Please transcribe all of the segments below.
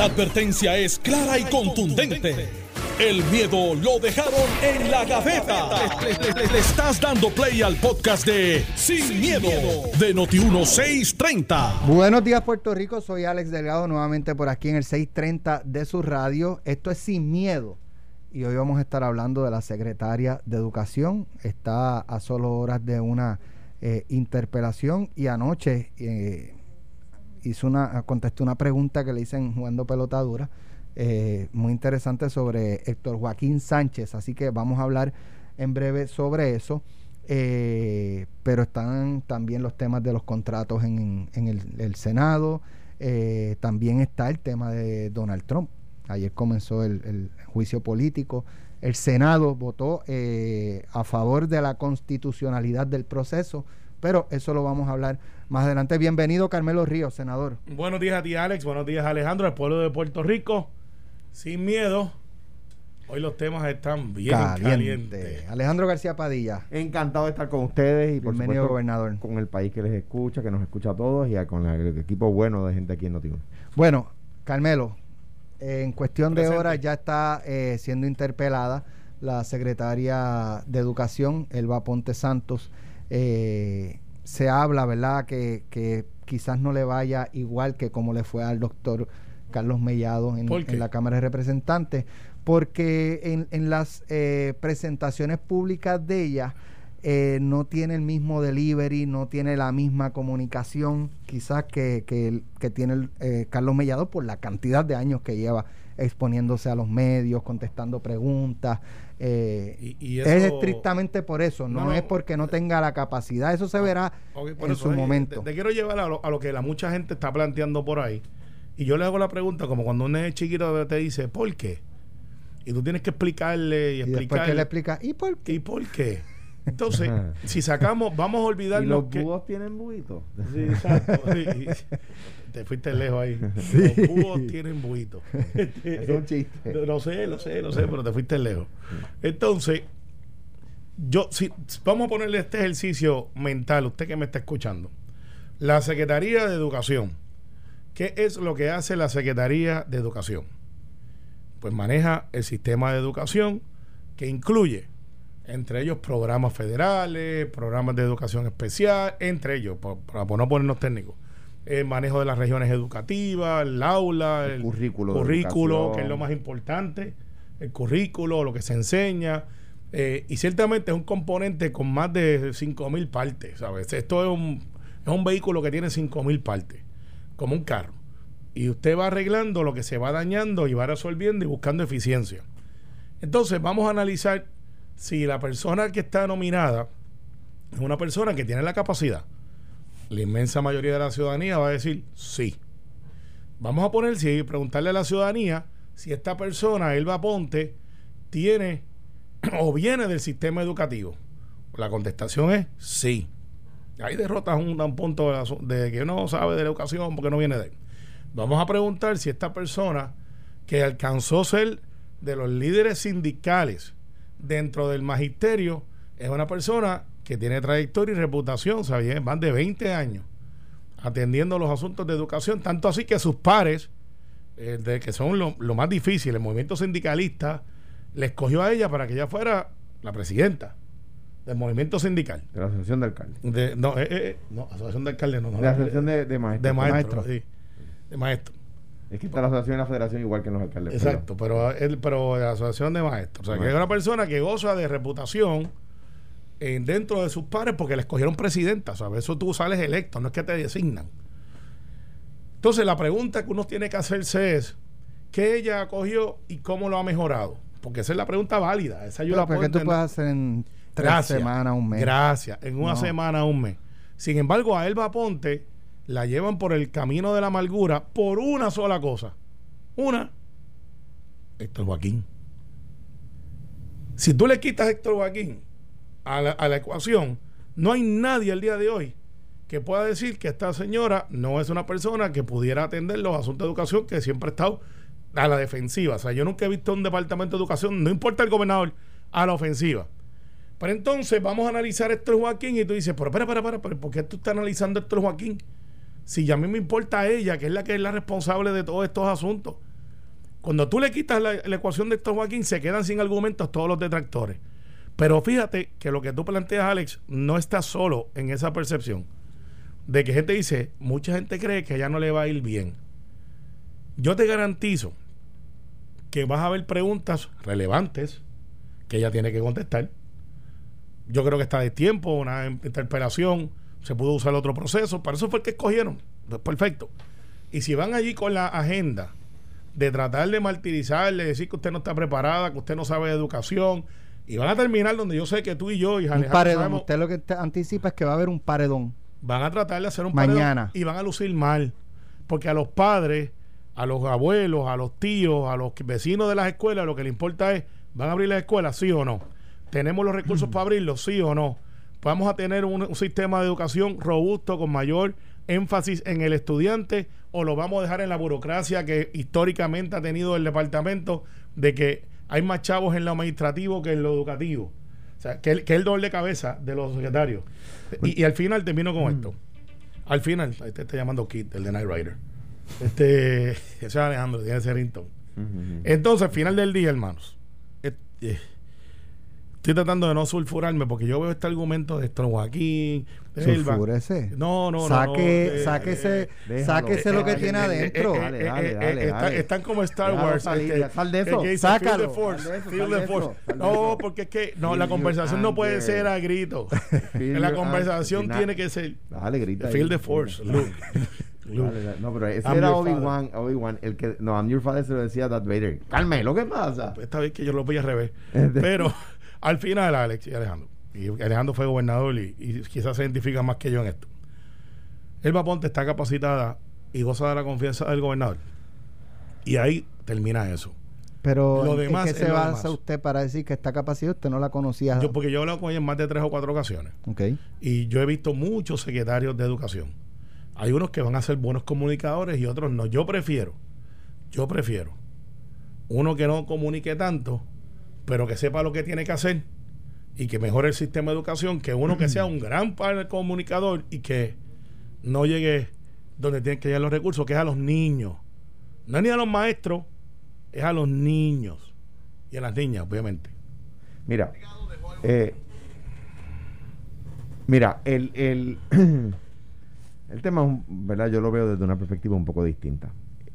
La advertencia es clara y contundente. El miedo lo dejaron en la gaveta. Le estás dando play al podcast de Sin Miedo de Noti Uno 630. Buenos días, Puerto Rico. Soy Alex Delgado nuevamente por aquí en el 630 de su radio. Esto es Sin Miedo. Y hoy vamos a estar hablando de la secretaria de Educación. Está a solo horas de una interpelación y anoche contestó una pregunta que le dicen jugando pelotadura. Muy interesante sobre Héctor Joaquín Sánchez, así que vamos a hablar en breve sobre eso, pero están también los temas de los contratos en el Senado, también está el tema de Donald Trump. Ayer comenzó el juicio político. El Senado votó a favor de la constitucionalidad del proceso, pero eso lo vamos a hablar más adelante. Bienvenido, Carmelo Ríos, senador. Buenos días a ti, Alex. Buenos días, Alejandro, al pueblo de Puerto Rico. Sin miedo, hoy los temas están bien calientes. Alejandro García Padilla. Encantado de estar con ustedes y, por supuesto, gobernador, con el país que les escucha, que nos escucha a todos y con el equipo bueno de gente aquí en Noti Uno. Bueno, Carmelo, en cuestión de horas ya está siendo interpelada la secretaria de Educación, Elba Ponte Santos. Se habla, ¿verdad?, que quizás no le vaya igual que como le fue al doctor Carlos Mellado en la Cámara de Representantes, porque en las presentaciones públicas de ella no tiene el mismo delivery, no tiene la misma comunicación quizás que tiene Carlos Mellado por la cantidad de años que lleva exponiéndose a los medios, contestando preguntas. Y eso, es estrictamente por eso, no es porque no tenga la capacidad. Eso se verá en su momento. Te quiero llevar a lo que la mucha gente está planteando por ahí. Y yo le hago la pregunta, como cuando un nene chiquito te dice, ¿por qué? Y tú tienes que explicarle y explicarle. Y después que le explica, ¿y por qué? ¿Y por qué? Entonces, si sacamos, vamos a olvidarnos. ¿Y los búhos tienen buitos? Sí, exacto. Sí. Te fuiste lejos ahí. Sí. Los búhos tienen buitos. Es un chiste. Lo sé, pero te fuiste lejos. Entonces, vamos a ponerle este ejercicio mental, usted que me está escuchando. La Secretaría de Educación. ¿Qué es lo que hace la Secretaría de Educación? Pues maneja el sistema de educación que incluye, entre ellos, programas federales, programas de educación especial, entre ellos, para no ponernos técnicos, el manejo de las regiones educativas, el aula, el currículo, que es lo más importante, el currículo, lo que se enseña, y ciertamente es un componente con más de 5,000 partes, ¿sabes? Esto es un vehículo que tiene 5,000 partes, como un carro, y usted va arreglando lo que se va dañando y va resolviendo y buscando eficiencia. Entonces, vamos a analizar si la persona que está nominada es una persona que tiene la capacidad. La inmensa mayoría de la ciudadanía va a decir sí. Vamos a poner sí y preguntarle a la ciudadanía si esta persona, Elba Ponte, tiene o viene del sistema educativo. La contestación es sí. Ahí derrotas un punto de que no sabe de la educación porque no viene de él. Vamos a preguntar si esta persona que alcanzó ser de los líderes sindicales dentro del magisterio es una persona que tiene trayectoria y reputación, ¿sabes? Más de 20 años atendiendo los asuntos de educación, tanto así que sus pares, que son lo más difícil, el movimiento sindicalista, le escogió a ella para que ella fuera la presidenta del movimiento sindical. De la asociación de alcaldes. Asociación de alcaldes no. De la asociación de maestros. De maestros. Es que está la asociación y la federación igual que en los alcaldes. Exacto, pero la asociación de maestros. O sea, que es una persona que goza de reputación dentro de sus pares porque la escogieron presidenta, ¿sabes? Eso tú sales electo, no es que te designan. Entonces, la pregunta que uno tiene que hacerse es ¿qué ella acogió y cómo lo ha mejorado? Porque esa es la pregunta válida. Esa yo la puedo entender. ¿Qué tú puedes hacer en tres semanas, un mes? Gracias, en una semana, un mes. Sin embargo, a Elba Ponte la llevan por el camino de la amargura por una sola cosa. Una, Héctor Joaquín. Si tú le quitas a Héctor Joaquín a la ecuación, no hay nadie al día de hoy que pueda decir que esta señora no es una persona que pudiera atender los asuntos de educación, que siempre ha estado a la defensiva. O sea, yo nunca he visto un departamento de educación, no importa el gobernador, a la ofensiva. Pero entonces vamos a analizar a Héctor Joaquín y tú dices, pero espera, ¿por qué tú estás analizando a Héctor Joaquín? Si ya a mí me importa a ella, que es la responsable de todos estos asuntos. Cuando tú le quitas la ecuación de Héctor Joaquín, se quedan sin argumentos todos los detractores. Pero fíjate que lo que tú planteas, Alex, no está solo en esa percepción de que gente dice, mucha gente cree que ya no le va a ir bien. Yo te garantizo que vas a ver preguntas relevantes que ella tiene que contestar. Yo creo que está de tiempo, una interpelación, se pudo usar otro proceso, para eso fue el que escogieron, pues perfecto. Y si van allí con la agenda de tratar de martirizar, de decir que usted no está preparada, que usted no sabe de educación, y van a terminar donde yo sé que tú y yo y Alejandro, un paredón, sabemos, usted lo que anticipa es que va a haber un paredón. Van a tratar de hacer un mañana. Paredón y van a lucir mal, porque a los padres, a los abuelos, a los tíos, a los vecinos de las escuelas, lo que le importa es, ¿van a abrir las escuelas? ¿Sí o no? ¿Tenemos los recursos para abrirlos? ¿Sí o no? ¿Vamos a tener un sistema de educación robusto con mayor énfasis en el estudiante, o lo vamos a dejar en la burocracia que históricamente ha tenido el departamento, de que hay más chavos en lo administrativo que en lo educativo? O sea, que es el dolor de cabeza de los secretarios. Y al final termino con esto. Al final, este está llamando Kit, el de Knight Rider. Ese es Alejandro, tiene ese ringtone. Entonces, al final del día, hermanos, estoy tratando de no sulfurarme, porque yo veo este argumento de Héctor Joaquín. ¿Sulfúrese? No. Sáquese lo que tiene adentro. Dale. Están como Star Wars. Sal de eso. Sácalo. No, porque es que la conversación no puede ser a grito. La conversación tiene que ser. Dale, grita. Feel the force, Luke. No, pero ese era Obi-Wan, el que no, I'm your father, se lo decía Darth Vader. Carmelo, ¿qué pasa? Esta vez que yo lo voy al revés. Pero al final, Alex y Alejandro fue gobernador y quizás se identifica más que yo en esto. Elba Ponte está capacitada y goza de la confianza del gobernador. Y ahí termina eso. Pero lo demás, ¿en qué se basa usted para decir que está capacitada? Usted no la conocía. Porque yo he hablado con ella en más de 3 o 4 ocasiones. Okay. Y yo he visto muchos secretarios de educación. Hay unos que van a ser buenos comunicadores y otros no. Yo prefiero uno que no comunique tanto, pero que sepa lo que tiene que hacer y que mejore el sistema de educación, que uno que sea un gran comunicador y que no llegue donde tienen que llegar los recursos, que es a los niños. No es ni a los maestros, es a los niños y a las niñas, obviamente. Mira, el tema, ¿verdad? Yo lo veo desde una perspectiva un poco distinta.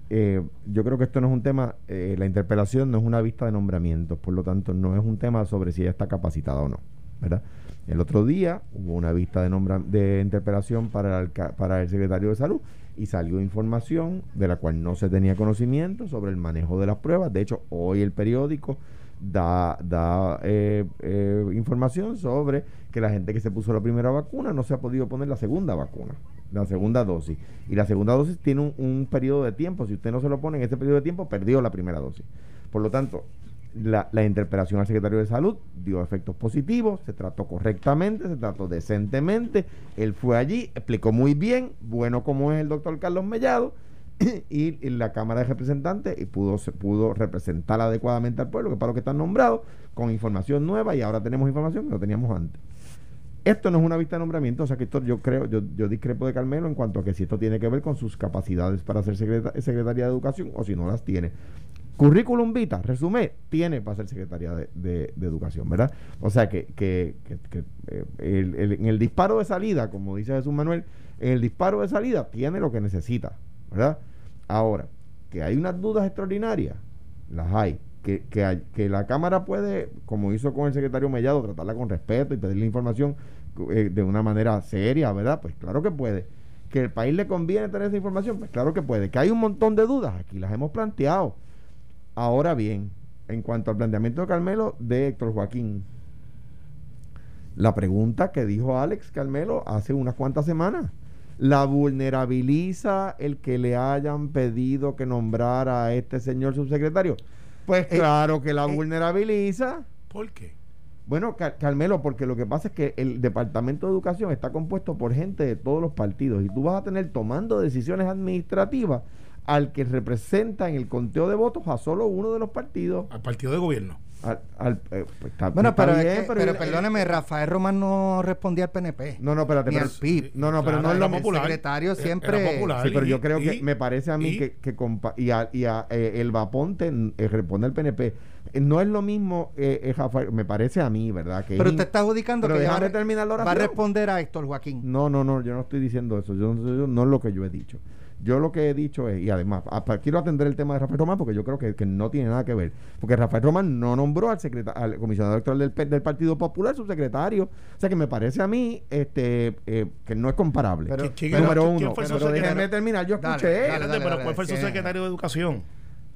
Yo creo que esto no es un tema, la interpelación no es una vista de nombramientos, por lo tanto no es un tema sobre si ella está capacitada o no, ¿verdad? El otro día hubo una vista de interpelación para el secretario de Salud y salió información de la cual no se tenía conocimiento sobre el manejo de las pruebas. De hecho, hoy el periódico da información sobre que la gente que se puso la primera vacuna no se ha podido poner la segunda vacuna, la segunda dosis, y la segunda dosis tiene un periodo de tiempo. Si usted no se lo pone en ese periodo de tiempo, perdió la primera dosis. Por lo tanto, la interpelación al secretario de Salud dio efectos positivos, se trató correctamente, se trató decentemente. Él fue allí, explicó muy bien, bueno, como es el doctor Carlos Mellado, y la Cámara de Representantes, y se pudo representar adecuadamente al pueblo, que para lo que están nombrados, con información nueva, y ahora tenemos información que no teníamos antes. Esto no es una vista de nombramiento, o sea que esto yo discrepo de Carmelo en cuanto a que si esto tiene que ver con sus capacidades para ser secretaria de Educación, o si no las tiene. Currículum vitae, resumen, tiene para ser secretaria de Educación, ¿verdad? O sea que en el disparo de salida, como dice Jesús Manuel, en el disparo de salida tiene lo que necesita, ¿verdad? Ahora, que hay unas dudas extraordinarias, las hay. Que la Cámara puede, como hizo con el secretario Mellado, tratarla con respeto y pedirle información de una manera seria, ¿verdad? Pues claro que puede. Que el país le conviene tener esa información, pues claro que puede. Que hay un montón de dudas, aquí las hemos planteado. Ahora bien, en cuanto al planteamiento de Carmelo, de Héctor Joaquín, la pregunta que dijo Alex Carmelo hace unas cuantas semanas, ¿la vulnerabiliza el que le hayan pedido que nombrara a este señor subsecretario? Pues claro que la vulnerabiliza. ¿Por qué? Bueno, Carmelo, porque lo que pasa es que el Departamento de Educación está compuesto por gente de todos los partidos, y tú vas a tener tomando decisiones administrativas al que representa en el conteo de votos a solo uno de los partidos. Al partido de gobierno. Pero perdóneme, Rafael Román no respondía al PNP. No, no, espérate. Ni al PIB. No, no, claro, pero no es lo popular. El secretario siempre. Sí, pero yo creo que me parece a mí que Elba Ponte responde al PNP. No es lo mismo, Rafael, me parece a mí, ¿verdad? Que pero usted está adjudicando que ya va a responder a Héctor Joaquín. No, no, no, yo no estoy diciendo eso. Yo no es lo que yo he dicho. Yo lo que he dicho es, y además, quiero atender el tema de Rafael Román, porque yo creo que no tiene nada que ver. Porque Rafael Román no nombró al comisionado electoral del Partido Popular subsecretario. O sea que me parece a mí que no es comparable. Pero, número uno. Pero déjenme terminar, yo escuché. Dale, ¿cuál fue el subsecretario de Educación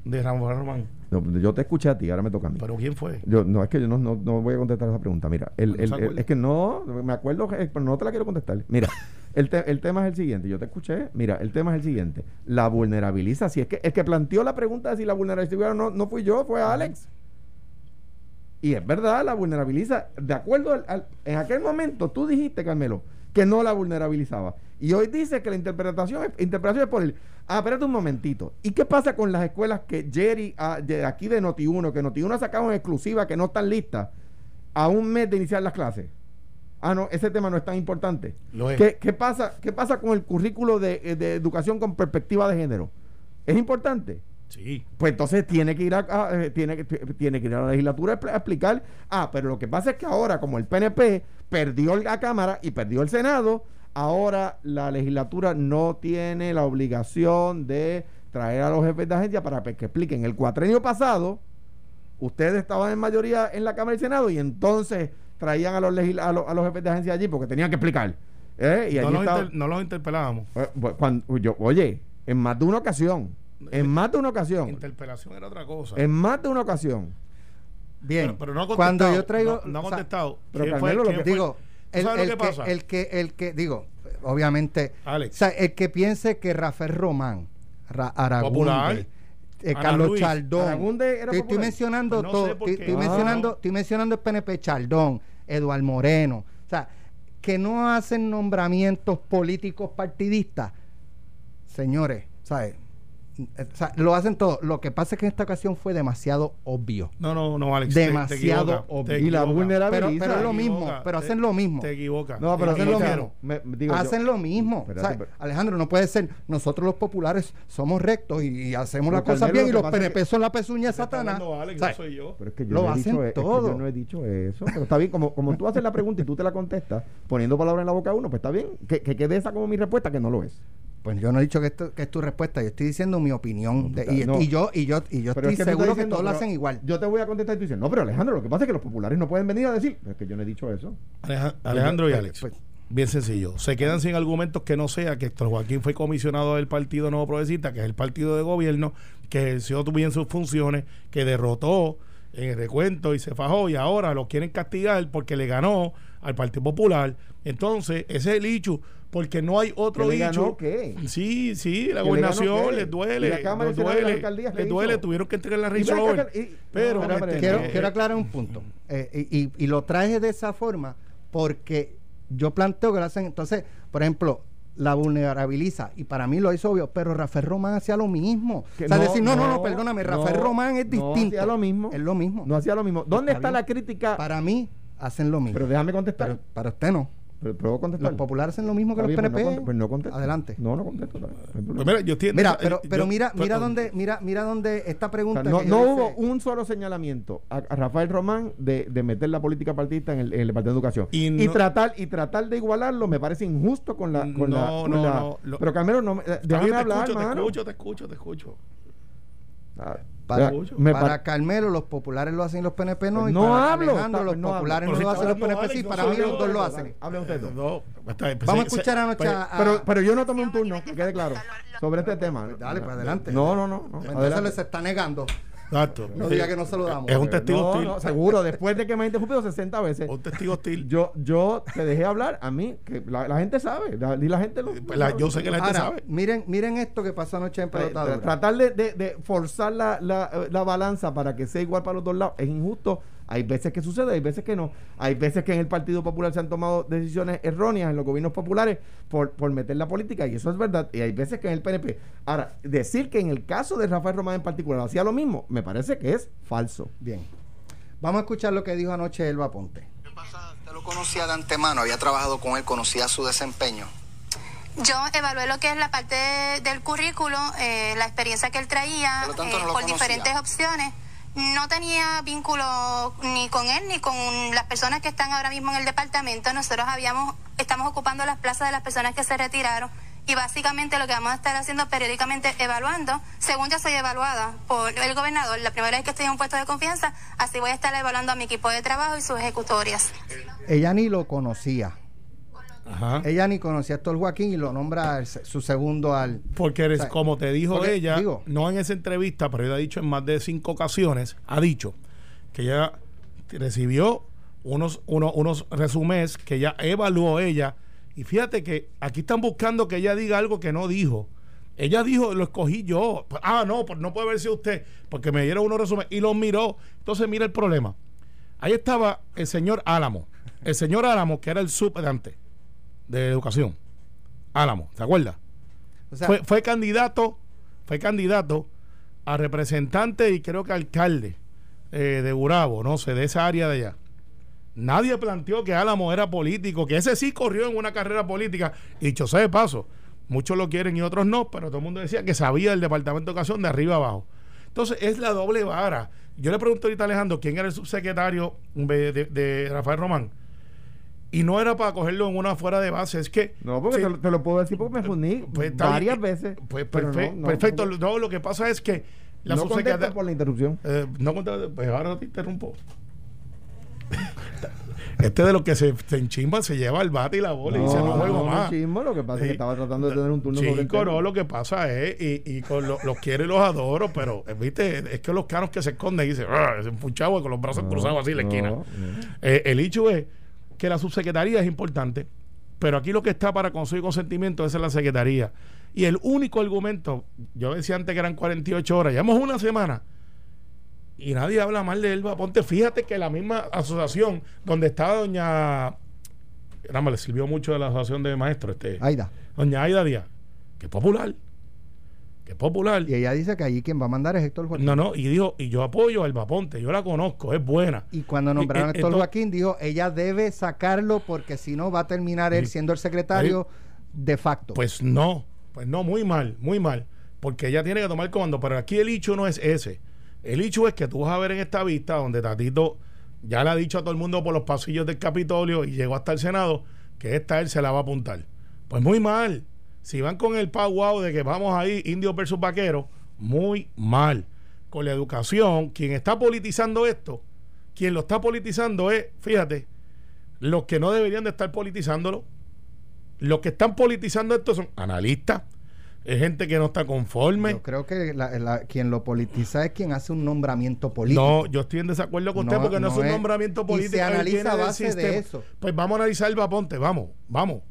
de Rafael Román? No, yo te escuché a ti, ahora me toca a mí. ¿Pero quién fue? No voy a contestar esa pregunta. Mira, es que no, me acuerdo, pero no te la quiero contestar. Mira, el tema es el siguiente. Yo te escuché. Mira, el tema es el siguiente. La vulnerabiliza. Si es que el que planteó la pregunta de si la vulnerabiliza no fui yo, fue Alex. Y es verdad, la vulnerabiliza. De acuerdo en aquel momento tú dijiste, Carmelo, que no la vulnerabilizaba. Y hoy dice que la interpretación es por él. Espérate un momentito. ¿Y qué pasa con las escuelas que Jerry, de aquí de Noti Uno, que Noti Uno ha sacado en exclusiva, que no están listas a un mes de iniciar las clases? No, ese tema no es tan importante. Lo es. ¿Qué pasa con el currículo de educación con perspectiva de género? ¿Es importante? Sí. Pues entonces tiene que ir a la legislatura a explicar. Pero lo que pasa es que ahora, como el PNP perdió la Cámara y perdió el Senado, ahora la legislatura no tiene la obligación de traer a los jefes de agencia para que expliquen. El cuatrenio pasado, ustedes estaban en mayoría en la Cámara y el Senado, y entonces traían a los jefes de agencia allí porque tenían que explicar. Y no los interpelábamos. En más de una ocasión. Interpelación era otra cosa. En más de una ocasión. Bien. Pero no ha contestado. Cuando yo traigo. No ha contestado. Pero Carmelo, lo que digo. Digo, obviamente, Alex. O sea, el que piense que Rafael Román, Aragunde, Carlos Chaldón, estoy mencionando todo, estoy mencionando el PNP, Chaldón, Eduardo Moreno, o sea, que no hacen nombramientos políticos partidistas, señores, ¿sabes? O sea, lo hacen todo. Lo que pasa es que en esta ocasión fue demasiado obvio. No, Alex. Demasiado obvio. Y la vulnerabilidad. Pero es lo mismo. Pero hacen lo mismo. Te equivocas. No, pero hacen lo mismo. Hacen lo mismo. Alejandro, no puede ser. Nosotros los populares somos rectos y hacemos las cosas bien, y los PNP son la pezuña de Satanás. No, Alex, no soy yo. Pero es que yo lo hacen todo. Yo no he dicho eso. Pero está bien, como tú haces la pregunta y tú te la contestas poniendo palabras en la boca de uno, pues está bien. Que quede esa como mi respuesta, que no lo es. Pues yo no he dicho que es tu respuesta, yo estoy diciendo mi opinión. Y yo estoy seguro que todos lo hacen igual. Yo te voy a contestar y tú dices, no, pero Alejandro, lo que pasa es que los populares no pueden venir a decir, pero es que yo no he dicho eso. Alejandro y Alex, bien sencillo, se quedan sin argumentos que no sea que Héctor Joaquín fue comisionado del Partido Nuevo Progresista, que es el partido de gobierno, que ejerció bien sus funciones, que derrotó en el recuento y se fajó, y ahora lo quieren castigar porque le ganó al Partido Popular. Entonces, ese es el hecho. Porque no hay otro dicho. Sí, la gobernación les duele. La Cámara les duele, tuvieron que entregar la resolver. Quiero aclarar un punto. Y lo traje de esa forma porque yo planteo que lo hacen. Entonces, por ejemplo, la vulnerabiliza, y para mí lo hizo obvio, pero Rafael Román hacía lo mismo. Perdóname, Rafael Román es distinto. No hacía lo mismo. ¿Dónde está la crítica? Para mí, hacen lo mismo. Pero déjame contestar. Pero para usted no. Pero los populares hacen lo mismo que los PNP. No contesto. Adelante. No contesto. Mira dónde esta pregunta. O sea, no hubo un solo señalamiento a Rafael Román de meter la política partidista en el Departamento de Educación. Y tratar de igualarlo me parece injusto con la. Pero Carmelo, déjame hablar, te escucho. Para Carmelo los populares lo hacen y los PNP no, y no para hablo, Alejandro los populares no lo hacen los PNP sí, para mí los dos lo hacen. Hablen ustedes dos. Vamos a escuchar anoche pero yo no tomé un turno, que quede claro, sobre este tema. Dale, para adelante. No. Entonces se está negando. Exacto. No diga que no saludamos. Es un testigo hostil. No, seguro, después de que me interrumpido 60 veces. Un testigo hostil. Yo te dejé hablar, a mí, que la gente sabe. La gente lo, pues la, yo sé que la gente sabe. Miren esto que pasó anoche en pelotadura. Tratar de forzar la balanza para que sea igual para los dos lados es injusto. Hay veces que sucede, hay veces que no. Hay veces que en el Partido Popular se han tomado decisiones erróneas en los gobiernos populares por meter la política, y eso es verdad. Y hay veces que en el PNP. Ahora, decir que en el caso de Rafael Román en particular hacía lo mismo, me parece que es falso. Bien. Vamos a escuchar lo que dijo anoche Elba Ponte. ¿Qué pasa? ¿Usted lo conocía de antemano? ¿Había trabajado con él? ¿Conocía su desempeño? Yo evalué lo que es la parte del currículo, la experiencia que él traía, por diferentes opciones. No tenía vínculo ni con él ni con las personas que están ahora mismo en el departamento. Nosotros estamos ocupando las plazas de las personas que se retiraron y básicamente lo que vamos a estar haciendo periódicamente evaluando, según yo soy evaluada por el gobernador, la primera vez que estoy en un puesto de confianza, así voy a estar evaluando a mi equipo de trabajo y sus ejecutorias. Ella ni lo conocía. Ajá. Ella ni conocía a Héctor Joaquín y lo nombra su segundo al... Porque eres, o sea, como te dijo ella, no en esa entrevista, pero ella ha dicho en más de 5 ocasiones, ha dicho que ella recibió unos resumés que ella evaluó ella. Y fíjate que aquí están buscando que ella diga algo que no dijo. Ella dijo, lo escogí yo. Ah, no, no puede haber sido usted, porque me dieron unos resumés y los miró. Entonces mira el problema. Ahí estaba el señor Álamo. El señor Álamo, que era el sub de antes de educación, Álamo, ¿te acuerdas? O sea, fue candidato a representante y creo que alcalde de Gurabo, no sé, de esa área de allá. Nadie planteó que Álamo era político, que ese sí corrió en una carrera política, y dicho sea de paso, muchos lo quieren y otros no, pero todo el mundo decía que sabía del departamento de educación de arriba abajo. Entonces es la doble vara. Yo le pregunto ahorita a Alejandro quién era el subsecretario de Rafael Román. Y no era para cogerlo en una fuera de base, es que... No, porque sí, te lo puedo decir porque me reuní varias veces. Pues perfecto. No, lo que pasa es que... La no contesta por la interrupción. No contesta, pues ahora te interrumpo. Este de los que se enchimba, se lleva el bate y la bola y dice, no juego más. Enchismo, lo que pasa es que estaba tratando de tener un turno. Chico, no, lo que pasa es, y con los quiero y los adoro, pero, viste, es que los caros que se esconden y dicen, es un puchavo con los brazos cruzados así en la esquina. El hecho es que la subsecretaría es importante, pero aquí lo que está para conseguir consentimiento es la secretaría. Y el único argumento, yo decía antes que eran 48 horas, llevamos una semana y nadie habla mal de Elba Ponte. Fíjate que la misma asociación donde estaba doña... le sirvió mucho de la asociación de maestros. Aida. Doña Aida Díaz, que es popular. Y ella dice que allí quien va a mandar es Héctor Joaquín. No, y dijo, y yo apoyo a Elba Ponte, yo la conozco, es buena. Y cuando nombraron a Héctor Joaquín, dijo, ella debe sacarlo porque si no va a terminar él siendo el secretario de facto. Pues no, muy mal, porque ella tiene que tomar comando, pero aquí el hecho no es ese. El hecho es que tú vas a ver en esta vista donde Tatito ya le ha dicho a todo el mundo por los pasillos del Capitolio y llegó hasta el Senado, que esta él se la va a apuntar. Pues muy mal. Si van con el powwow de que vamos ahí, indios versus vaqueros, muy mal. Con la educación, quien está politizando esto, quien lo está politizando es, fíjate, los que no deberían de estar politizándolo. Los que están politizando esto son analistas, es gente que no está conforme. Yo creo que quien lo politiza es quien hace un nombramiento político. No, yo estoy en desacuerdo con usted porque no es un nombramiento político. Y se analiza a base de eso. Pues vamos a analizar el Vaponte, vamos.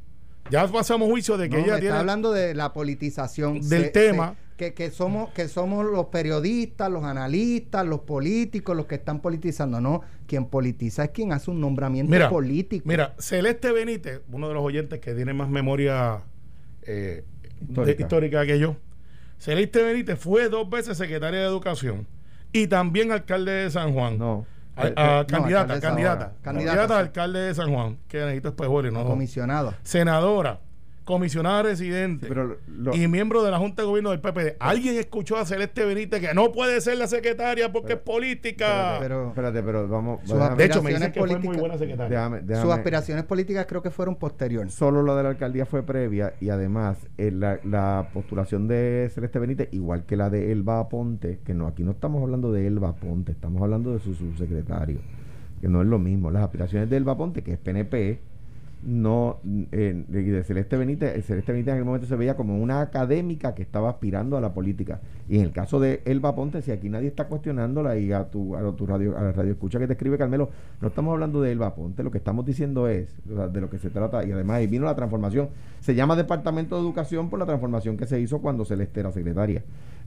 Ya pasamos juicio de que ella tiene... Está hablando de la politización del tema. Que somos los periodistas, los analistas, los políticos, los que están politizando. No, quien politiza es quien hace un nombramiento político. Mira, Celeste Benítez, uno de los oyentes que tiene más memoria histórica que yo. Celeste Benítez fue 2 veces secretaria de Educación y también alcalde de San Juan. Candidata alcalde de San Juan, que necesito espejuelos, ¿no? Comisionada. Senadora, comisionada residente, sí, pero y miembro de la Junta de Gobierno del PPD. ¿Alguien escuchó a Celeste Benítez que no puede ser la secretaria porque es política? Espérate, vamos. De hecho, me dicen que fue muy buena secretaria. Déjame. Sus aspiraciones políticas creo que fueron posteriores. Solo lo de la alcaldía fue previa y además la postulación de Celeste Benítez, igual que la de Elba Ponte, que aquí no estamos hablando de Elba Ponte, estamos hablando de su subsecretario, que no es lo mismo. Las aspiraciones de Elba Ponte, que es PNP, de Celeste Benítez, en el momento se veía como una académica que estaba aspirando a la política. Y en el caso de Elba Ponte, si aquí nadie está cuestionándola, y a la radio escucha que te escribe Carmelo, no estamos hablando de Elba Ponte, lo que estamos diciendo es, o sea, de lo que se trata, y además ahí vino la transformación, se llama Departamento de Educación por la transformación que se hizo cuando Celeste era secretaria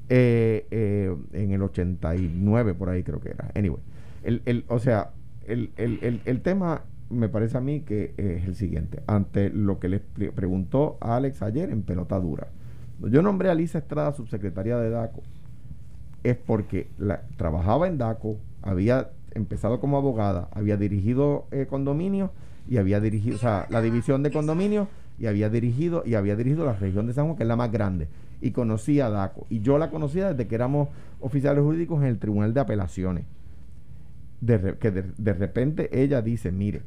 en el 89 por ahí creo que era. Anyway, el tema me parece a mí que es el siguiente. Ante lo que le preguntó a Alex ayer en pelota dura, yo nombré a Lisa Estrada subsecretaria de DACO es porque trabajaba en DACO, había empezado como abogada, había dirigido condominios y había dirigido, o sea, la división de condominios, y había dirigido la región de San Juan, que es la más grande, y conocía a DACO, y yo la conocía desde que éramos oficiales jurídicos en el Tribunal de Apelaciones. De repente ella dice, mire,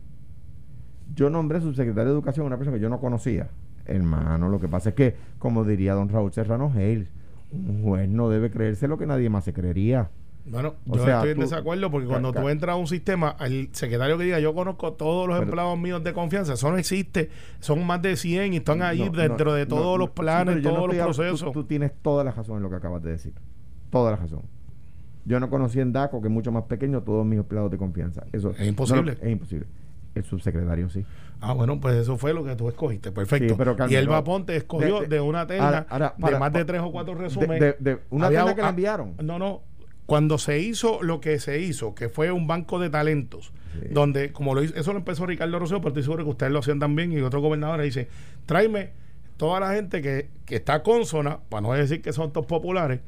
yo nombré subsecretario de Educación a una persona que yo no conocía. Hermano, lo que pasa es que, como diría don Raúl Serrano, un juez no debe creerse lo que nadie más se creería. Bueno, yo estoy en desacuerdo, porque cuando tú entras a un sistema, al secretario que diga yo conozco todos los empleados míos de confianza, eso no existe, son más de 100 y están ahí dentro de todos los planes, todos los procesos. Tú tienes toda la razón en lo que acabas de decir, toda la razón. Yo no conocí en DACO, que es mucho más pequeño, todos mis empleados de confianza. Eso es imposible. No, es imposible. El subsecretario sí. Ah, bueno, pues eso fue lo que tú escogiste. Perfecto. Sí, pero Carmelo, y Elba Ponte escogió de una terna de más de 3 o 4 resúmenes. De una terna que le enviaron. No. Cuando se hizo lo que se hizo, que fue un banco de talentos, sí, donde, como lo hizo, eso lo empezó Ricardo Rocio, pero estoy seguro que ustedes lo hacían también, y otros gobernadores dicen, tráeme toda la gente que está consona, para no decir que son todos populares,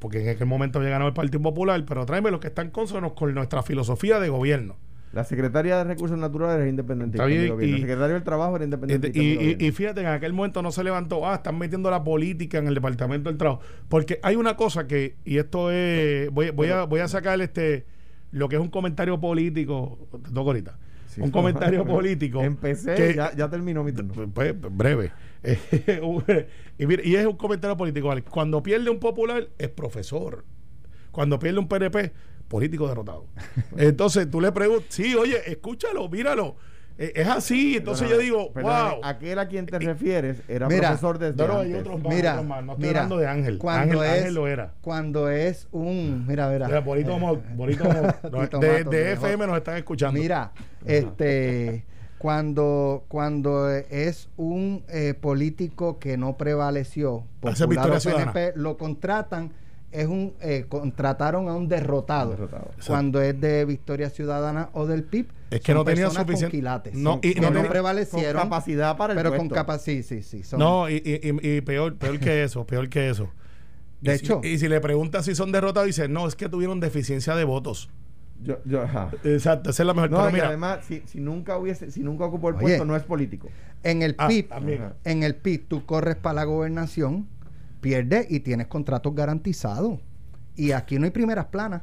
porque en aquel momento había ganado el Partido Popular, pero tráeme los que están consonos con nuestra filosofía de gobierno. La secretaria de Recursos Naturales era independiente. La secretaria del Trabajo era independiente. Y fíjate que en aquel momento no se levantó, están metiendo la política en el Departamento del Trabajo. Porque hay una cosa que, y esto es, voy a sacar lo que es un comentario político, te toco ahorita. Sí, un comentario político. Empecé, que, ya terminó mi turno. Breve. Y es un comentario político, Alex. Cuando pierde un popular, es profesor. Cuando pierde un PNP, político derrotado. Entonces tú le preguntas, sí, oye, escúchalo, míralo, es así. Entonces yo digo, wow, aquel a quien te refieres era profesor de otros más, no estoy hablando de Ángel. Ángel lo era cuando es un bonito de FM nos están escuchando. Cuando es un político que no prevaleció, popular PNP, lo contratan. Es un contrataron a un derrotado. Cuando es de Victoria Ciudadana o del PIB, es que no tenían suficiente quilates, no prevalecieron con capacidad para el puesto. Peor que eso de hecho, si le preguntas si son derrotados, dicen no, es que tuvieron deficiencia de votos. Exacto, esa es la mejor. No, mira, además, si nunca ocupó el puesto, no es político. En el PIB, tú corres para la gobernación, pierdes y tienes contratos garantizados, y aquí no hay primeras planas.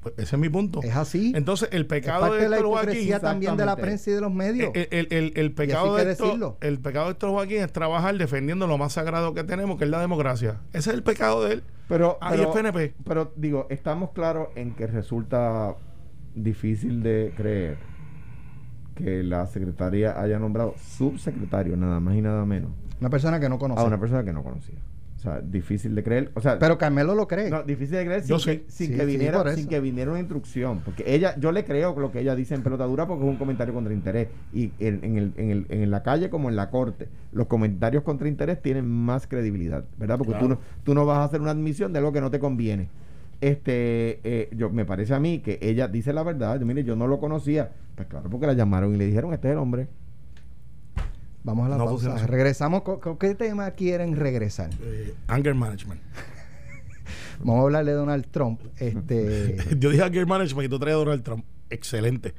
Pues ese es mi punto, es así. Entonces el pecado de Héctor Joaquín, también de la prensa y de los medios, el pecado de Héctor Joaquín es trabajar defendiendo lo más sagrado que tenemos, que es la democracia. Ese es el pecado de él, pero el PNP. Pero digo, estamos claros en que resulta difícil de creer que la secretaria haya nombrado subsecretario, nada más y nada menos, una persona que no conocía. O sea, difícil de creer. O sea, pero Carmelo lo cree. No, difícil de creer sin que viniera una instrucción. Porque ella, yo le creo lo que ella dice en pelota dura, porque es un comentario contra interés. Y en la calle como en la corte, los comentarios contra interés tienen más credibilidad, ¿verdad? Porque tú no vas a hacer una admisión de algo que no te conviene. Me parece a mí que ella dice la verdad. Mire, yo no lo conocía. Pues claro, porque la llamaron y le dijeron, este es el hombre. Vamos a la pausa. Pues, regresamos. ¿Con qué tema quieren regresar? Anger management. Vamos a hablar de Donald Trump. Yo dije anger management y tú traes a Donald Trump. Excelente.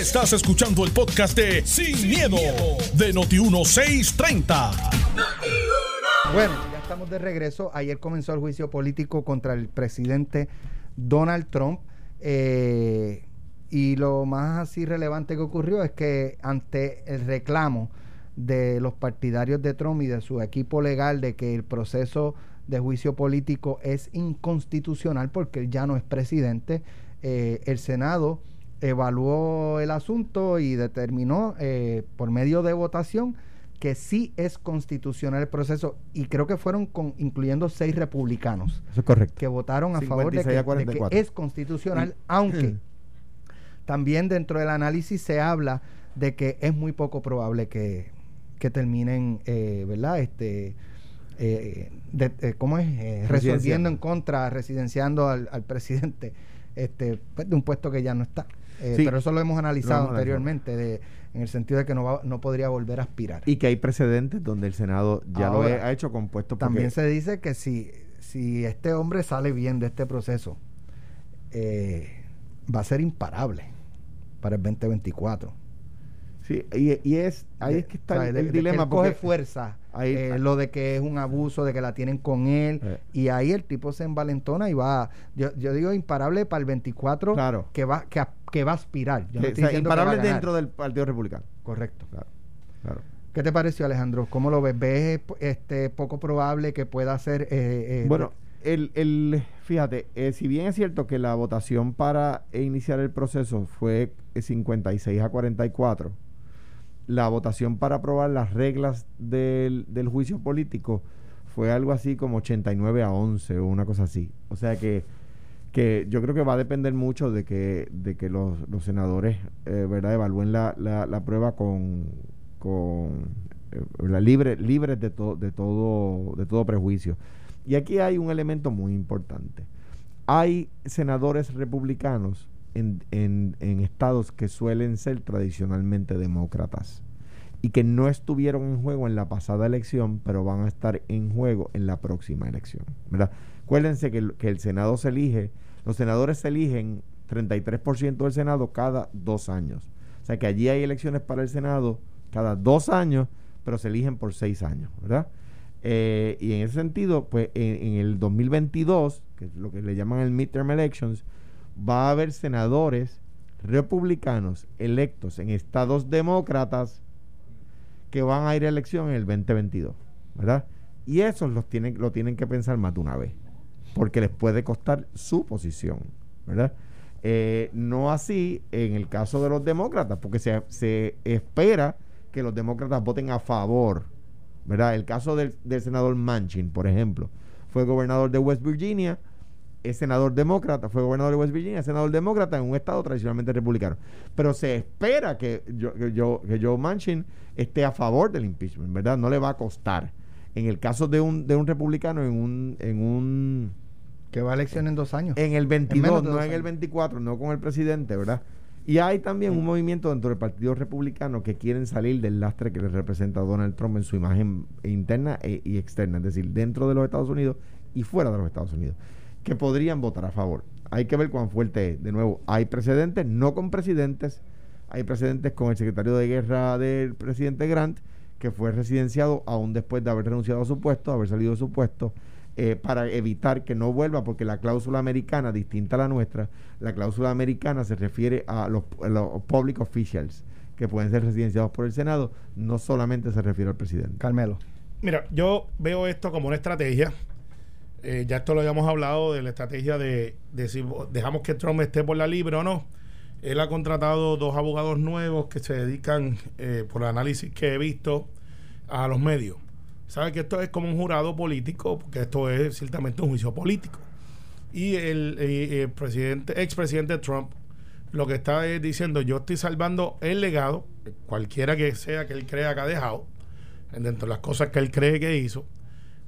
Estás escuchando el podcast de Sin Miedo de Noti Uno 630. Bueno, ya estamos de regreso. Ayer comenzó el juicio político contra el presidente Donald Trump. Y lo más así relevante que ocurrió es que ante el reclamo de los partidarios de Trump y de su equipo legal de que el proceso de juicio político es inconstitucional porque él ya no es presidente, el Senado evaluó el asunto y determinó por medio de votación que sí es constitucional el proceso, y creo que fueron incluyendo 6 republicanos. Eso es correcto. Que votaron a favor de que es constitucional, aunque también dentro del análisis se habla de que es muy poco probable que terminen, ¿verdad? Resolviendo en contra, residenciando al presidente de un puesto que ya no está. Pero eso lo hemos analizado anteriormente, en el sentido de que no podría volver a aspirar. Y que hay precedentes donde el Senado ya ha hecho compuesto. También se dice que si este hombre sale bien de este proceso, va a ser imparable para el 2024. Sí, y es ahí es que está, o sea, el dilema, coge fuerza ahí, lo de que es un abuso, de que la tienen con él, y ahí el tipo se envalentona y va, yo digo imparable para el 24, claro, que va a aspirar. Yo no estoy diciendo imparable que va a ganar dentro del Partido Republicano. Correcto. Claro. ¿Qué te pareció, Alejandro? ¿Cómo lo ves? ¿Ves poco probable que pueda ser? Bueno, fíjate, si bien es cierto que la votación para iniciar el proceso fue 56-44, la votación para aprobar las reglas del juicio político fue algo así como 89-11 o una cosa así. O sea que yo creo que va a depender mucho de que los senadores ¿verdad? Evalúen la prueba con libres de todo prejuicio. Y aquí hay un elemento muy importante. Hay senadores republicanos en estados que suelen ser tradicionalmente demócratas y que no estuvieron en juego en la pasada elección, pero van a estar en juego en la próxima elección, ¿verdad? Acuérdense que el Senado se elige, los senadores se eligen 33% del Senado cada 2 años. O sea que allí hay elecciones para el Senado cada 2 años, pero se eligen por 6 años, ¿verdad? Y en ese sentido, pues en el 2022, que es lo que le llaman el midterm elections, va a haber senadores republicanos electos en estados demócratas que van a ir a elección en el 2022, ¿verdad? Y esos lo tienen que pensar más de una vez, porque les puede costar su posición, ¿verdad? No así en el caso de los demócratas, porque se espera que los demócratas voten a favor, ¿verdad? El caso del senador Manchin, por ejemplo, fue gobernador de West Virginia, es senador demócrata, fue gobernador de West Virginia, es senador demócrata en un estado tradicionalmente republicano. Pero se espera que Joe Manchin esté a favor del impeachment, ¿verdad? No le va a costar. En el caso de un republicano en un que va a elección en 2 años. En el 22, no en el 24, no con el presidente, ¿verdad? Y hay también un movimiento dentro del Partido Republicano que quieren salir del lastre que les representa Donald Trump en su imagen interna y externa, es decir, dentro de los Estados Unidos y fuera de los Estados Unidos, que podrían votar a favor. Hay que ver cuán fuerte es. De nuevo, hay precedentes, no con presidentes, hay precedentes con el secretario de guerra del presidente Grant, que fue residenciado aún después de haber renunciado a su puesto, haber salido de su puesto, para evitar que no vuelva, porque la cláusula americana, distinta a la nuestra, la cláusula americana se refiere a los public officials que pueden ser residenciados por el Senado, no solamente se refiere al presidente. Carmelo. Mira, yo veo esto como una estrategia. Ya esto lo habíamos hablado de la estrategia de si dejamos que Trump esté por la libre o no. Él ha contratado 2 abogados nuevos que se dedican, por el análisis que he visto, a los medios. Sabe que esto es como un jurado político, porque esto es ciertamente un juicio político. Y el expresidente Trump lo que está es diciendo: yo estoy salvando el legado, cualquiera que sea que él crea que ha dejado, dentro de las cosas que él cree que hizo.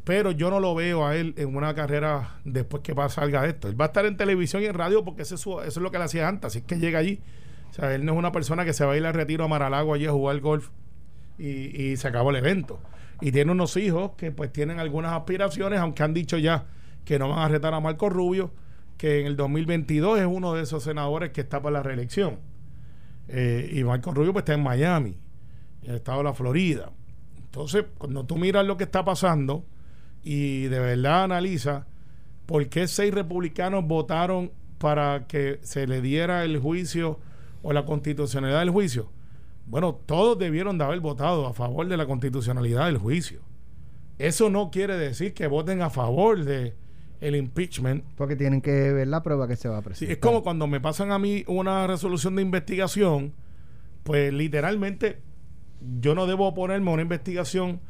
Pero yo no lo veo a él en una carrera después que salga de esto. Él va a estar en televisión y en radio, porque eso es lo que él hacía antes, así que llega allí. O sea, él no es una persona que se va a ir al retiro a Mar-a-Lago allí a jugar golf y se acabó el evento. Y tiene unos hijos que pues tienen algunas aspiraciones, aunque han dicho ya que no van a retar a Marco Rubio, que en el 2022 es uno de esos senadores que está para la reelección. Y Marco Rubio pues está en Miami, en el estado de la Florida. Entonces, cuando tú miras lo que está pasando y de verdad analiza por qué 6 republicanos votaron para que se le diera el juicio o la constitucionalidad del juicio. Bueno, todos debieron de haber votado a favor de la constitucionalidad del juicio. Eso no quiere decir que voten a favor de el impeachment, porque tienen que ver la prueba que se va a presentar. Sí, es como cuando me pasan a mí una resolución de investigación, pues literalmente yo no debo oponerme a una investigación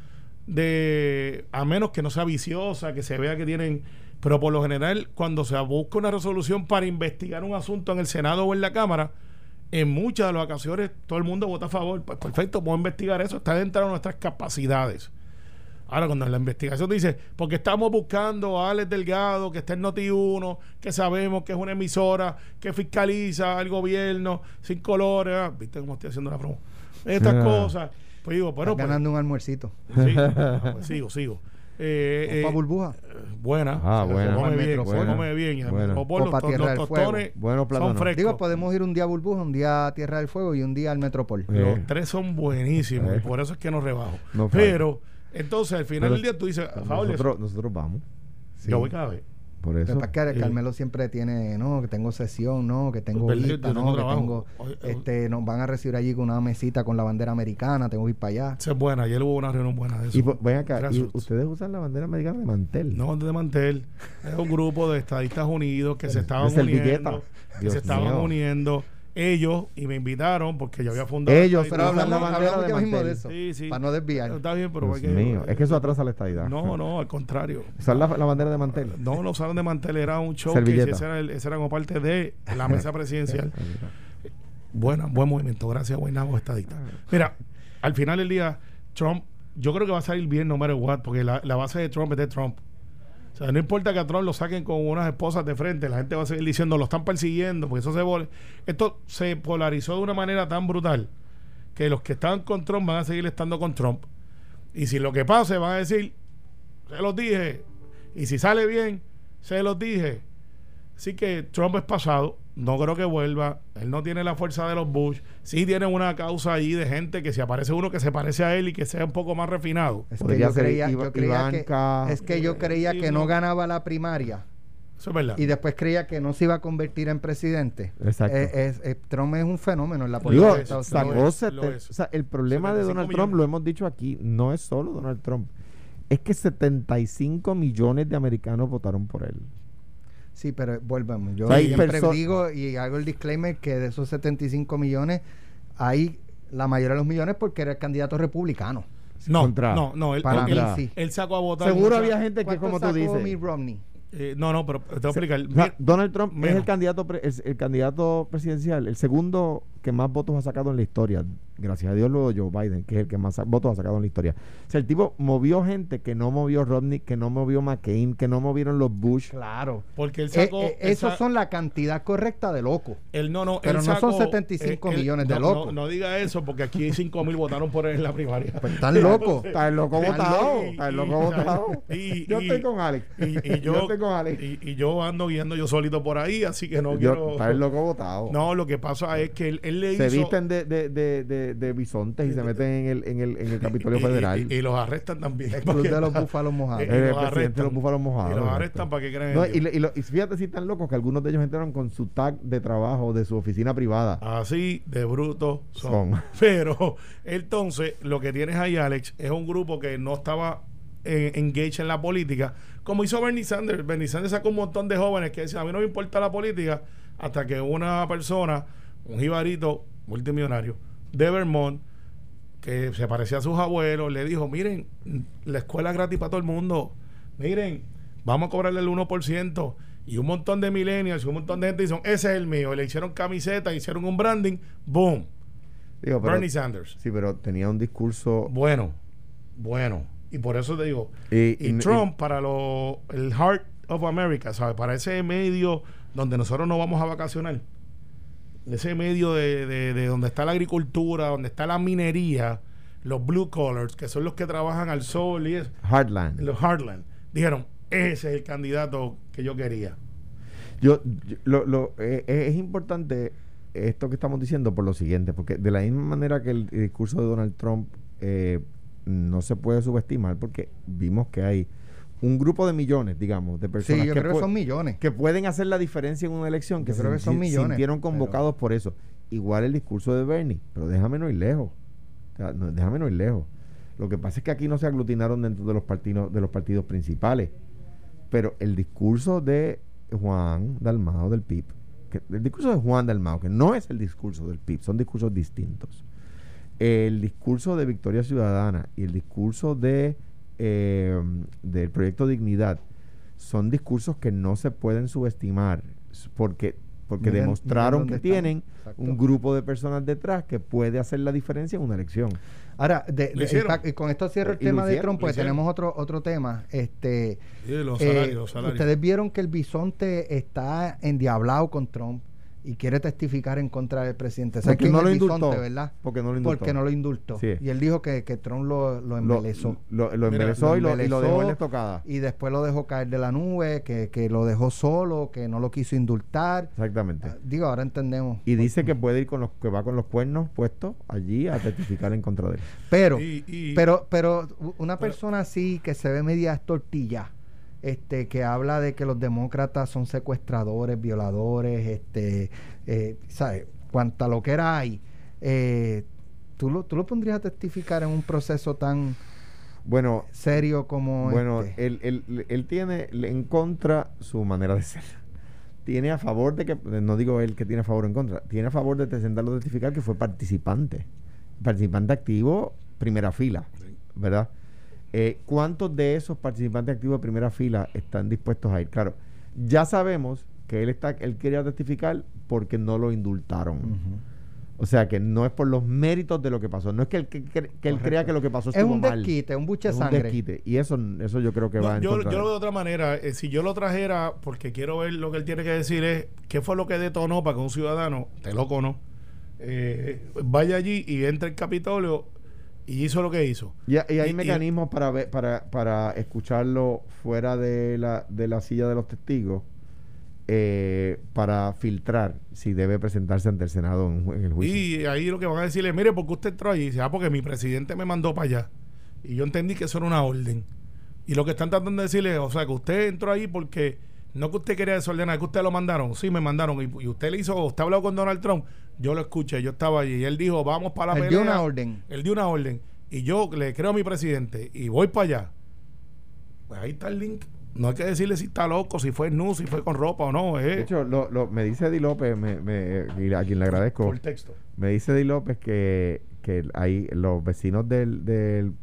a menos que no sea viciosa, que se vea que tienen, pero por lo general cuando se busca una resolución para investigar un asunto en el Senado o en la Cámara, en muchas de las ocasiones todo el mundo vota a favor. Pues perfecto, puedo investigar eso, está dentro de nuestras capacidades. Ahora, cuando la investigación dice, porque estamos buscando a Alex Delgado, que está en Noti Uno, que sabemos que es una emisora que fiscaliza al gobierno sin colores, ¿viste cómo estoy haciendo la promo? Estas cosas. Pues digo, bueno, ganando un almuercito. Sigo. Copa burbuja. Buena. Ah, buena. Se come bien. Copa Tierra del Fuego. Bueno, son frescos. Digo, podemos ir un día a burbuja, un día a Tierra del Fuego y un día al Metropol. Los tres son buenísimos. Y por eso es que nos rebajo. No, pero, entonces, al final del día tú dices, nosotros vamos. Sí. Yo voy cada vez. Por eso. Pero Carmelo siempre tiene, no, que tengo sesión, no, que tengo vista, no, que tengo, nos van a recibir allí con una mesita con la bandera americana, tengo que ir para allá. Esa es buena, ayer hubo una reunión buena de eso. Y ven acá, ¿y ustedes usan la bandera americana de mantel? No, de mantel. Es un grupo de estadistas unidos que se estaban uniendo. Ellos, y me invitaron porque yo había fundado. Ellos, pero hablamos de mismo de eso. Sí, sí. Para no desviar. Está bien, pero es que eso atrasa la estadidad. No, al contrario. ¿Usar la bandera de mantel? No, no usaron de mantel, era un show. Servilleta. Ese era como parte de la mesa presidencial. Buen movimiento, gracias, buenas estadistas. Mira, al final del día, Trump, yo creo que va a salir bien, no matter what, porque la base de Trump es de Trump. O sea, no importa que a Trump lo saquen con unas esposas de frente, la gente va a seguir diciendo, lo están persiguiendo, porque esto se polarizó de una manera tan brutal que los que estaban con Trump van a seguir estando con Trump. Y si lo que pase, van a decir, se los dije. Y si sale bien, se los dije. Así que Trump es pasado, no creo que vuelva, él no tiene la fuerza de los Bush, sí tiene una causa ahí de gente que si aparece uno que se parece a él y que sea un poco más refinado. Es que yo creía que no ganaba la primaria. Eso es verdad. Y después creía que no se iba a convertir en presidente. Exacto. Trump es un fenómeno en la política de Estados Unidos. O sea, el problema de Donald Trump, lo hemos dicho aquí, no es solo Donald Trump, es que 75 millones de americanos votaron por él. Sí, pero volvemos. Yo siempre digo y hago el disclaimer que de esos 75 millones hay la mayoría de los millones porque era el candidato republicano. Él sacó a votar. Seguro había gente que, como tú dices, Mitt Romney. No, pero te voy a explicar. O sea, Donald Trump es el candidato presidencial, el segundo que más votos ha sacado en la historia. Gracias a Dios, luego Joe Biden, que es el que más votos ha sacado en la historia. O sea, el tipo movió gente que no movió Romney, que no movió McCain, que no movieron los Bush. Claro. Porque él sacó... esos son la cantidad correcta de locos. Pero él no sacó, son 75 millones de locos. No, no diga eso, porque aquí 5,000 votaron por él en la primaria. Pues están locos. Están locos votados. Yo estoy con Alex. Y yo ando guiando yo solito por ahí, así que no quiero... Están locos votados. No, lo que pasa es que él le hizo... Se visten de bisontes y se meten en el Capitolio Federal y los arrestan también. El club de los búfalos mojados. Y los arrestan para que crean. Y fíjate si están locos que algunos de ellos entraron con su tag de trabajo de su oficina privada. Así de brutos son. Pero entonces lo que tienes ahí, Alex, es un grupo que no estaba engaged en la política, como hizo Bernie Sanders. Bernie Sanders sacó un montón de jóvenes que decían, a mí no me importa la política, hasta que una persona, un jibarito multimillonario de Vermont, que se parecía a sus abuelos, le dijo, miren, la escuela es gratis para todo el mundo, miren, vamos a cobrarle el 1%, y un montón de millennials y un montón de gente dijeron, ese es el mío, y le hicieron camiseta, hicieron un branding, boom. Bernie Sanders. Sí, pero tenía un discurso bueno, y por eso te digo, y Trump, para el Heart of America, ¿sabes? Para ese medio donde nosotros no vamos a vacacionar, ese medio de donde está la agricultura, donde está la minería, los blue collars, que son los que trabajan al sol y eso. Los Heartland. Dijeron, ese es el candidato que yo quería. Es importante esto que estamos diciendo por lo siguiente, porque de la misma manera que el discurso de Donald Trump no se puede subestimar, porque vimos que hay un grupo de millones, digamos, de personas. Sí, yo creo que son millones. Que pueden hacer la diferencia en una elección, que creo que son millones. Sintieron convocados por eso. Igual el discurso de Bernie, pero déjame no ir lejos. O sea, déjame no ir lejos. Lo que pasa es que aquí no se aglutinaron dentro de los partidos principales. Pero el discurso de Juan Dalmao del PIB, que no es el discurso del PIB, son discursos distintos. El discurso de Victoria Ciudadana y el discurso del Proyecto Dignidad son discursos que no se pueden subestimar porque miren, demostraron que tienen un grupo de personas detrás que puede hacer la diferencia en una elección. Ahora, y con esto cierro el tema de Trump, porque tenemos otro tema. Los salarios. Ustedes vieron que el bisonte está endiablado con Trump. y quiere testificar en contra del presidente. ¿Sabes quién es Bisonte, verdad? Porque no lo indultó. Porque no lo indultó. Sí. Y él dijo que Trump lo embelezó. Lo embelezó y lo dejó en la estocada. Y después lo dejó caer de la nube, que lo dejó solo, que no lo quiso indultar. Exactamente. Digo, ahora entendemos. Y dice que puede ir con los, que va con los cuernos puestos allí a testificar en contra de él. Pero una persona así que se ve media tortilla, que habla de que los demócratas son secuestradores, violadores, ¿sabes? Cuánta loquera hay. ¿Tú lo pondrías a testificar en un proceso tan serio como este? Él tiene en contra su manera de ser. Tiene a favor de que, no digo él que tiene a favor o en contra, tiene a favor de sentarlo a testificar que fue participante activo, primera fila, ¿verdad? ¿Cuántos de esos participantes activos de primera fila están dispuestos a ir? Claro, ya sabemos que él quería testificar porque no lo indultaron. Uh-huh. O sea, que no es por los méritos de lo que pasó. No es que él crea que lo que pasó estuvo mal. Es un desquite, un buche de sangre. Es un desquite. Y eso yo creo que va en contra. Yo lo veo de otra manera. Si yo lo trajera, porque quiero ver lo que él tiene que decir, es qué fue lo que detonó para que un ciudadano, te lo cono, vaya allí y entre al Capitolio y hizo lo que hizo. Y hay mecanismos para escucharlo fuera de la silla de los testigos, para filtrar si debe presentarse ante el Senado en el juicio. Y ahí lo que van a decirle, mire, ¿por qué usted entró allí? Y dice, porque mi presidente me mandó para allá. Y yo entendí que eso era una orden. Y lo que están tratando de decirle, que usted entró ahí porque no que usted quería desordenar, que usted lo mandaron. Sí, me mandaron. Y usted le hizo, usted habló con Donald Trump. Yo lo escuché, yo estaba allí y él dijo, vamos para la pelea. Él dio una orden. Y yo le creo a mi presidente y voy para allá. Pues ahí está el link. No hay que decirle si está loco, si fue nu, si fue con ropa o no. De hecho, me dice Eddie López, a quien le agradezco. Por texto. Me dice Eddie López que ahí los vecinos del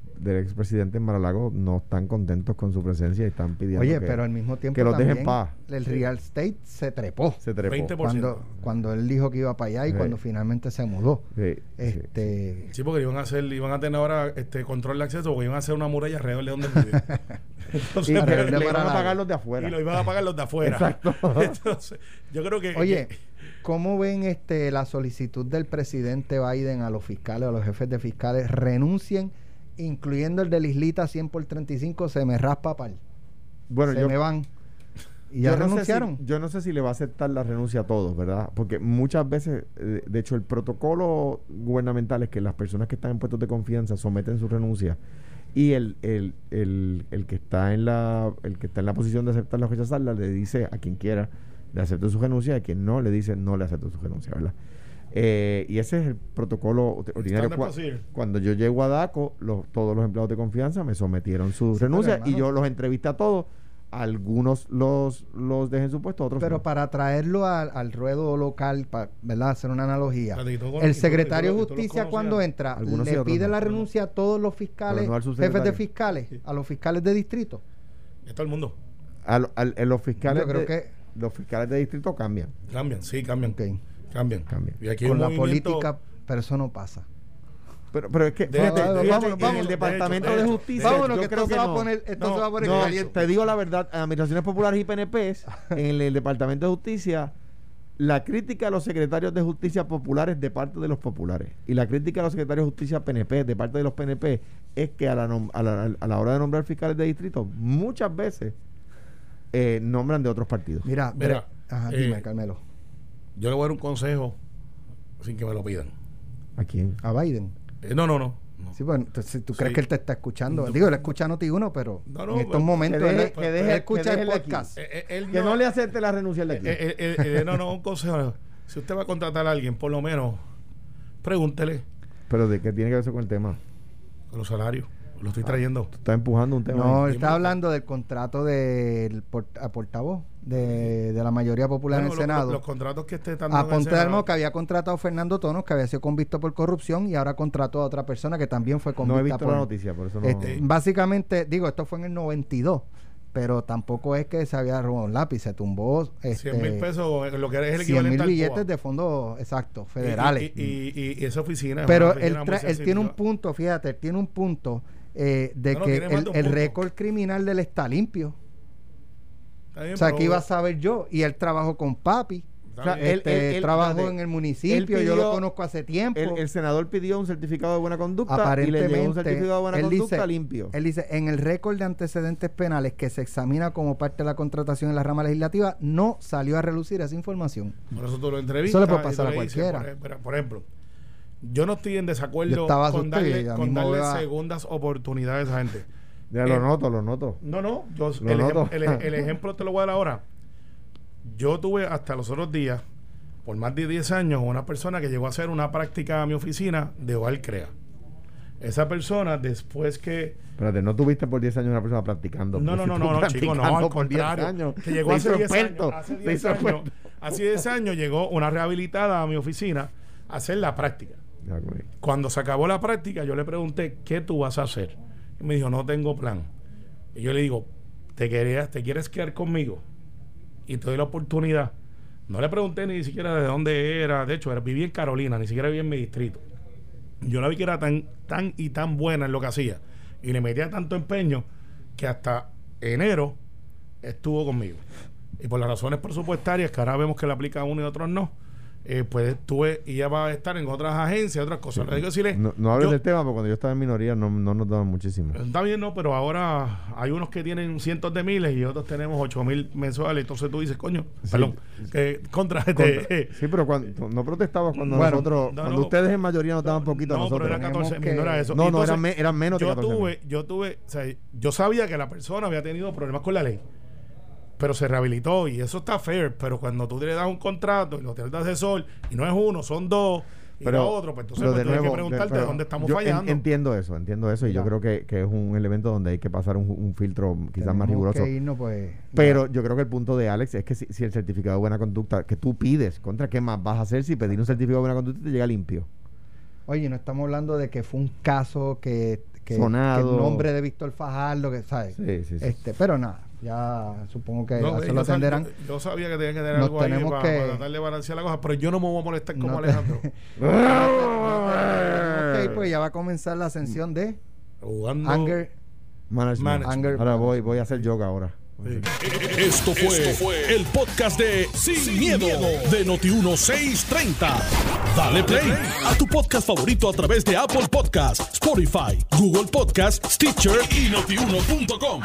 expresidente en Mar-a-Lago no están contentos con su presencia y están pidiendo pero al mismo tiempo que los dejen en paz. El real estate se trepó 20%. Cuando él dijo que iba para allá y cuando finalmente se mudó. Sí, porque iban a tener ahora control de acceso, porque iban a hacer una muralla alrededor de donde vivía. Entonces, le iban a pagar los de afuera. Y lo iban a pagar los de afuera. Exacto. Entonces, yo creo que... ¿Cómo ven la solicitud del presidente Biden a los fiscales, a los jefes de fiscales, renuncien, incluyendo el de la islita 100 por 35? Se me raspa pal. Me van y ya renunciaron. Yo no sé si le va a aceptar la renuncia a todos, ¿verdad? Porque muchas veces, de hecho, el protocolo gubernamental es que las personas que están en puestos de confianza someten su renuncia y el que está en la posición de aceptarla o rechazarla le dice a quien quiera le acepto su renuncia, a quien no le dice no le acepto su renuncia, ¿verdad? Y ese es el protocolo ordinario. Cuando yo llego a DACO, todos los empleados de confianza me sometieron sus renuncias y yo los entrevisté a todos. Algunos los dejé en su puesto, otros no. Para traerlo al ruedo local, ¿verdad? Hacer una analogía. El secretario de Justicia, cuando entra, le pide la renuncia a todos los fiscales, jefes de fiscales, a los fiscales de distrito. ¿De todo el mundo? Los fiscales de distrito cambian. Cambian. Okay. Cambian. Y aquí con la política, pero eso no pasa. Pero es que vamos, el Departamento de Justicia. Vámonos, que esto se va a poner caliente. Te digo la verdad, administraciones populares y PNPs, en el Departamento de Justicia, la crítica a los secretarios de Justicia populares de parte de los populares y la crítica a los secretarios de Justicia PNP de parte de los PNP es que a la hora de nombrar fiscales de distrito, muchas veces nombran de otros partidos. Mira, dime, Carmelo. Yo le voy a dar un consejo sin que me lo pidan. ¿A quién? ¿A Biden? No. Sí, bueno, entonces, ¿tú crees que él te está escuchando? Digo, él escucha Noti Uno, pero en estos momentos que deje escuchar el podcast. Que no le acepte la renuncia de aquí. Un consejo. Si usted va a contratar a alguien, por lo menos pregúntele. ¿Pero de qué tiene que ver eso con el tema? Con los salarios. Lo estoy trayendo. Está empujando un tema. No, está hablando del contrato del portavoz de la mayoría popular en el Senado. Los contratos que están dando. Apuntarnos que había contratado a Fernando Tonos, que había sido convicto por corrupción, y ahora contrató a otra persona que también fue convicta. No he visto la noticia, por eso no. Básicamente, esto fue en el 92. Pero tampoco es que se había robado un lápiz, se tumbó 100 mil pesos, lo que es el equivalente a 100 mil billetes de fondos exactos federales. Y esa oficina. Pero él tiene un punto, fíjate, que el récord criminal de él está limpio. Está bien, ¿qué iba a saber yo? Y él trabajó con papi. él trabajó en el municipio, yo lo conozco hace tiempo. El senador pidió un certificado de buena conducta, aparentemente, y le dio un certificado de buena conducta limpio. Él dice, en el récord de antecedentes penales que se examina como parte de la contratación en la rama legislativa, no salió a relucir esa información. Por eso tú lo entrevistas. Eso le puede pasar a cualquiera. Por ejemplo, yo no estoy en desacuerdo con darle segundas oportunidades a gente. Ya lo noto. No, yo el ejemplo te lo voy a dar ahora. Yo tuve hasta los otros días, por más de 10 años, una persona que llegó a hacer una práctica a mi oficina de Oval Crea. Esa persona, después que... Espérate, ¿no tuviste por 10 años una persona practicando? No, chico, por 10 años. Que llegó hace 10 años. Hace 10 años llegó una rehabilitada a mi oficina a hacer la práctica. Cuando se acabó la práctica, yo le pregunté, ¿qué tú vas a hacer? Y me dijo, no tengo plan. Y yo le digo, ¿te quieres quedar conmigo? Y te doy la oportunidad. No le pregunté ni siquiera de dónde era. De hecho, viví en Carolina, ni siquiera viví en mi distrito. Yo la vi que era tan buena en lo que hacía, y le metía tanto empeño, que hasta enero estuvo conmigo. Y por las razones presupuestarias, que ahora vemos que le aplica a uno y a otros no, pues tuve, y ya va a estar en otras agencias, otras cosas. Sí, no hables del tema, porque cuando yo estaba en minoría no nos daban muchísimo. Está bien, no, pero ahora hay unos que tienen cientos de miles y otros tenemos 8,000 mensuales. Entonces tú dices, coño, sí, perdón, sí, que contra. Sí, pero no protestabas cuando nosotros, cuando ustedes en mayoría nos daban poquito a nosotros. No, pero eran 14,000, no era eso. No, entonces, eran menos de 14,000. Yo sabía que la persona había tenido problemas con la ley, pero se rehabilitó, y eso está fair. Pero cuando tú le das un contrato y lo tienes de asesor, y no es uno, son dos, y pero, no otro, pues entonces pues, tienes que preguntarte dónde estamos fallando. Entiendo eso, y yo creo que es un elemento donde hay que pasar un filtro quizás más riguroso. Pero yo creo que el punto de Alex es que si el certificado de buena conducta que tú pides, ¿contra qué más vas a hacer si pedir un certificado de buena conducta y te llega limpio? Oye, no estamos hablando de que fue un caso que sonado, que el nombre de Víctor Fajardo, que sabes. Sí. Pero nada. Ya supongo que se lo atenderán. Yo sabía que tenía que tener algo ahí para tratar de balancear la cosa, pero yo no me voy a molestar como Alejandro. Ok, pues ya va a comenzar la ascensión de Anger Management. Ahora voy a hacer yoga ahora. Sí. Esto fue el podcast de Sin Miedo de Noti Uno 630. Dale play a tu podcast favorito a través de Apple Podcasts, Spotify, Google Podcasts, Stitcher y notiuno.com.